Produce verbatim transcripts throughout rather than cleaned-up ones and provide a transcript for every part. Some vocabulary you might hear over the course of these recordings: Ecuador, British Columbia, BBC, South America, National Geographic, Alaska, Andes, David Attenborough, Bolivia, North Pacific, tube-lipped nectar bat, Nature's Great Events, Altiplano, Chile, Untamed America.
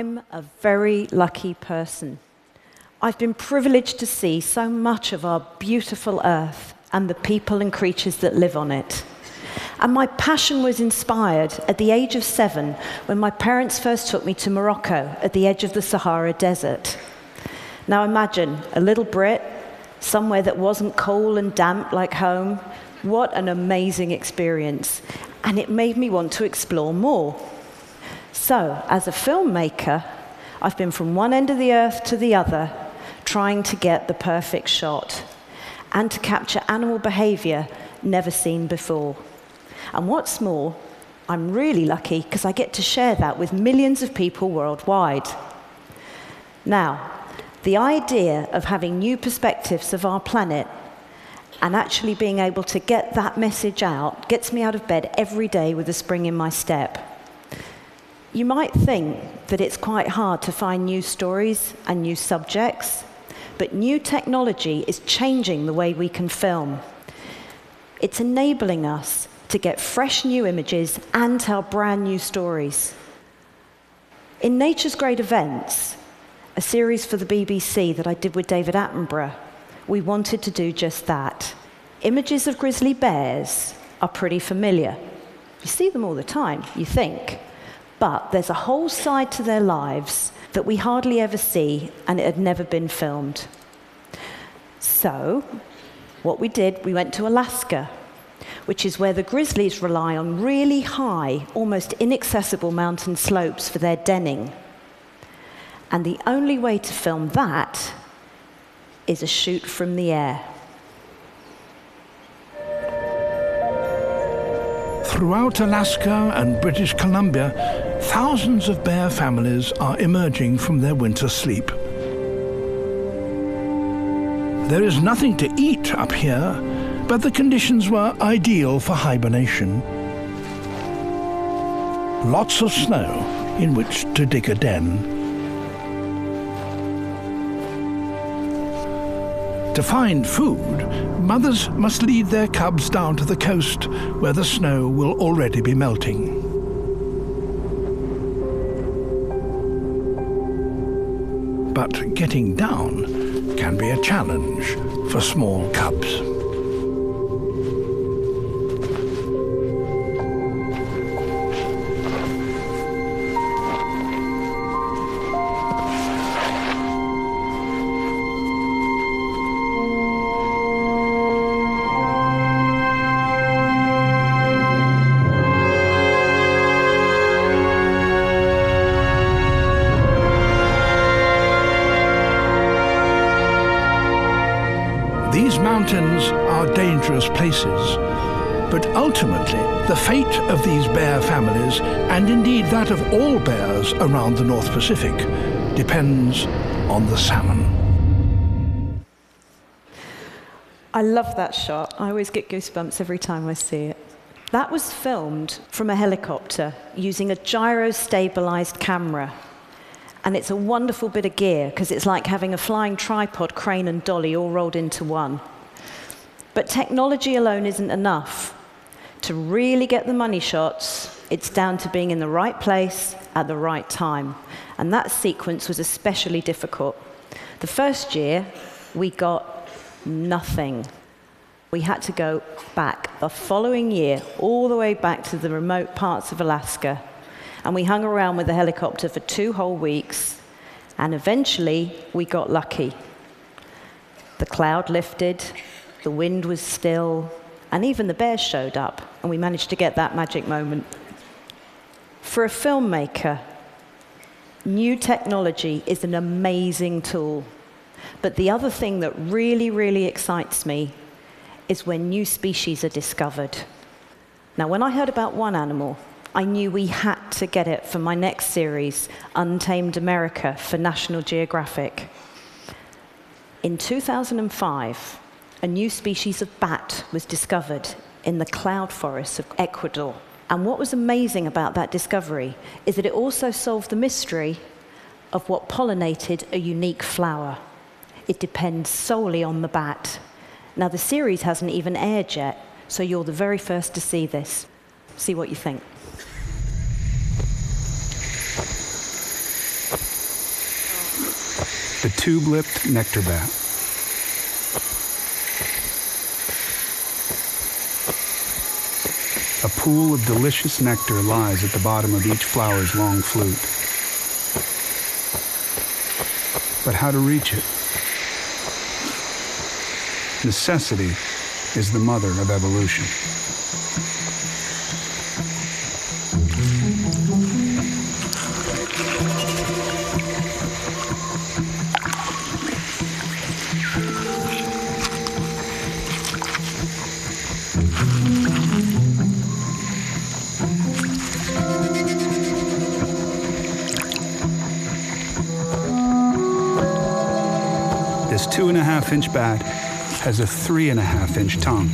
I'm a very lucky person. I've been privileged to see so much of our beautiful Earth and the people and creatures that live on it. And my passion was inspired at the age of seven when my parents first took me to Morocco at the edge of the Sahara Desert. Now imagine, a little Brit, somewhere that wasn't cold and damp like home. What an amazing experience. And it made me want to explore more. So, as a filmmaker, I've been from one end of the Earth to the other, trying to get the perfect shot and to capture animal behavior never seen before. And what's more, I'm really lucky because I get to share that with millions of people worldwide. Now, the idea of having new perspectives of our planet and actually being able to get that message out gets me out of bed every day with a spring in my step. You might think that it's quite hard to find new stories and new subjects, but new technology is changing the way we can film. It's enabling us to get fresh new images and tell brand new stories. In Nature's Great Events, a series for the B B C that I did with David Attenborough, we wanted to do just that. Images of grizzly bears are pretty familiar. You see them all the time, you think. But there's a whole side to their lives that we hardly ever see, and it had never been filmed. So what we did, we went to Alaska, which is where the grizzlies rely on really high, almost inaccessible mountain slopes for their denning. And the only way to film that is a shoot from the air. Throughout Alaska and British Columbia, thousands of bear families are emerging from their winter sleep. There is nothing to eat up here, but the conditions were ideal for hibernation. Lots of snow in which to dig a den. To find food, mothers must lead their cubs down to the coast where the snow will already be melting. But getting down can be a challenge for small cubs. Mountains are dangerous places, but ultimately the fate of these bear families, and indeed that of all bears around the North Pacific, depends on the salmon. I love that shot. I always get goosebumps every time I see it. That was filmed from a helicopter using a gyro-stabilized camera. And it's a wonderful bit of gear, because it's like having a flying tripod, crane and dolly all rolled into one. But technology alone isn't enough. To really get the money shots, it's down to being in the right place at the right time. And that sequence was especially difficult. The first year, we got nothing. We had to go back the following year, all the way back to the remote parts of Alaska. And we hung around with the helicopter for two whole weeks, and eventually we got lucky. The cloud lifted, the wind was still, and even the bears showed up, and we managed to get that magic moment. For a filmmaker, new technology is an amazing tool. But the other thing that really, really excites me is when new species are discovered. Now, when I heard about one animal, I knew we had to get it for my next series, Untamed America, for National Geographic. In two thousand five, a new species of bat was discovered in the cloud forests of Ecuador. And what was amazing about that discovery is that it also solved the mystery of what pollinated a unique flower. It depends solely on the bat. Now, the series hasn't even aired yet, so you're the very first to see this. See what you think. the tube-lipped nectar bat. A pool of delicious nectar lies at the bottom of each flower's long flute. But how to reach it? Necessity is the mother of evolution. This two and a half inch bat has a three and a half inch tongue.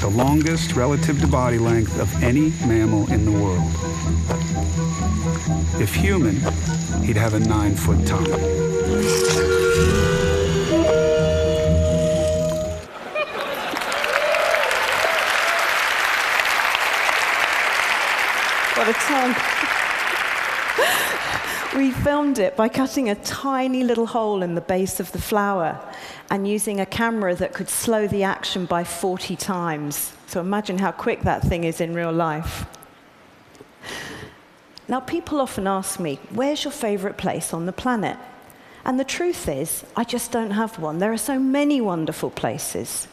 The longest relative to body length of any mammal in the world. If human, he'd have a nine foot tongue. What a tongue. We filmed it by cutting a tiny little hole in the base of the flower and using a camera that could slow the action by forty times. So imagine how quick that thing is in real life. Now, people often ask me, where's your favorite place on the planet? And the truth is, I just don't have one. There are so many wonderful places.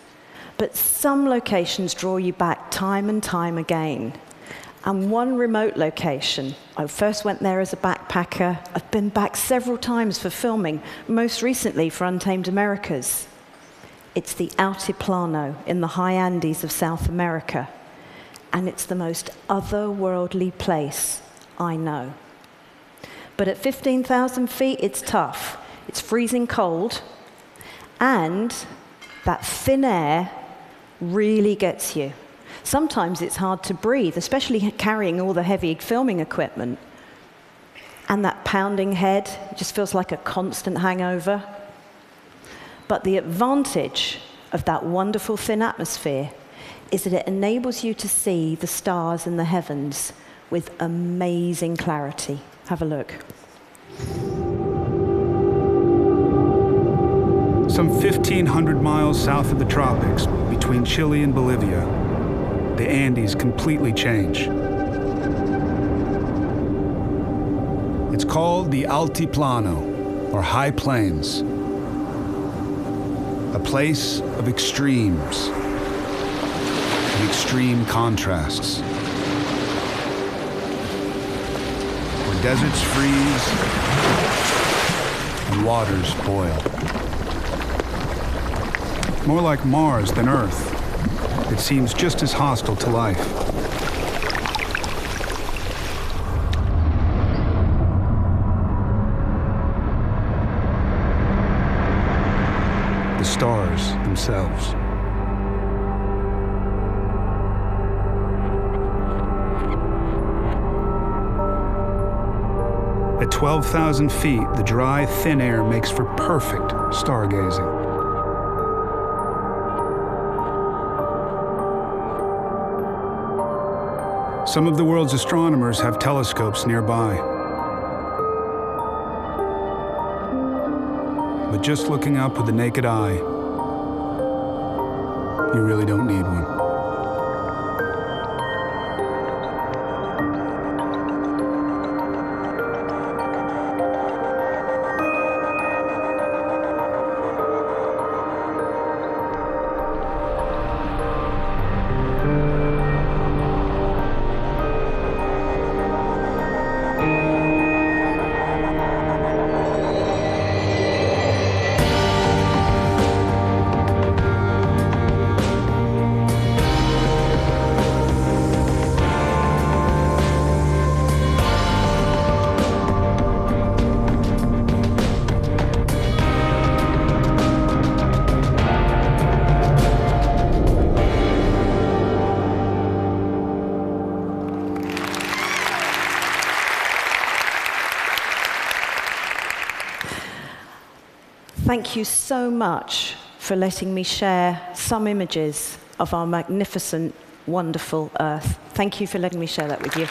But some locations draw you back time and time again. And one remote location, I first went there as a backpacker. I've been back several times for filming, most recently for Untamed Americas. It's the Altiplano in the high Andes of South America. And it's the most otherworldly place I know. But at fifteen thousand feet, it's tough. It's freezing cold. And that thin air really gets you. Sometimes it's hard to breathe, especially carrying all the heavy filming equipment. And that pounding head just feels like a constant hangover. But the advantage of that wonderful thin atmosphere is that it enables you to see the stars in the heavens with amazing clarity. Have a look. Some fifteen hundred miles south of the tropics, between Chile and Bolivia, the Andes completely change. It's called the Altiplano, or High Plains, a place of extremes and extreme contrasts, where deserts freeze and waters boil. More like Mars than Earth. It seems just as hostile to life. The stars themselves. At twelve thousand feet, the dry, thin air makes for perfect stargazing. Some of the world's astronomers have telescopes nearby. But just looking up with the naked eye, you really don't need one. Thank you so much for letting me share some images of our magnificent wonderful earth. Thank you for letting me share that with you.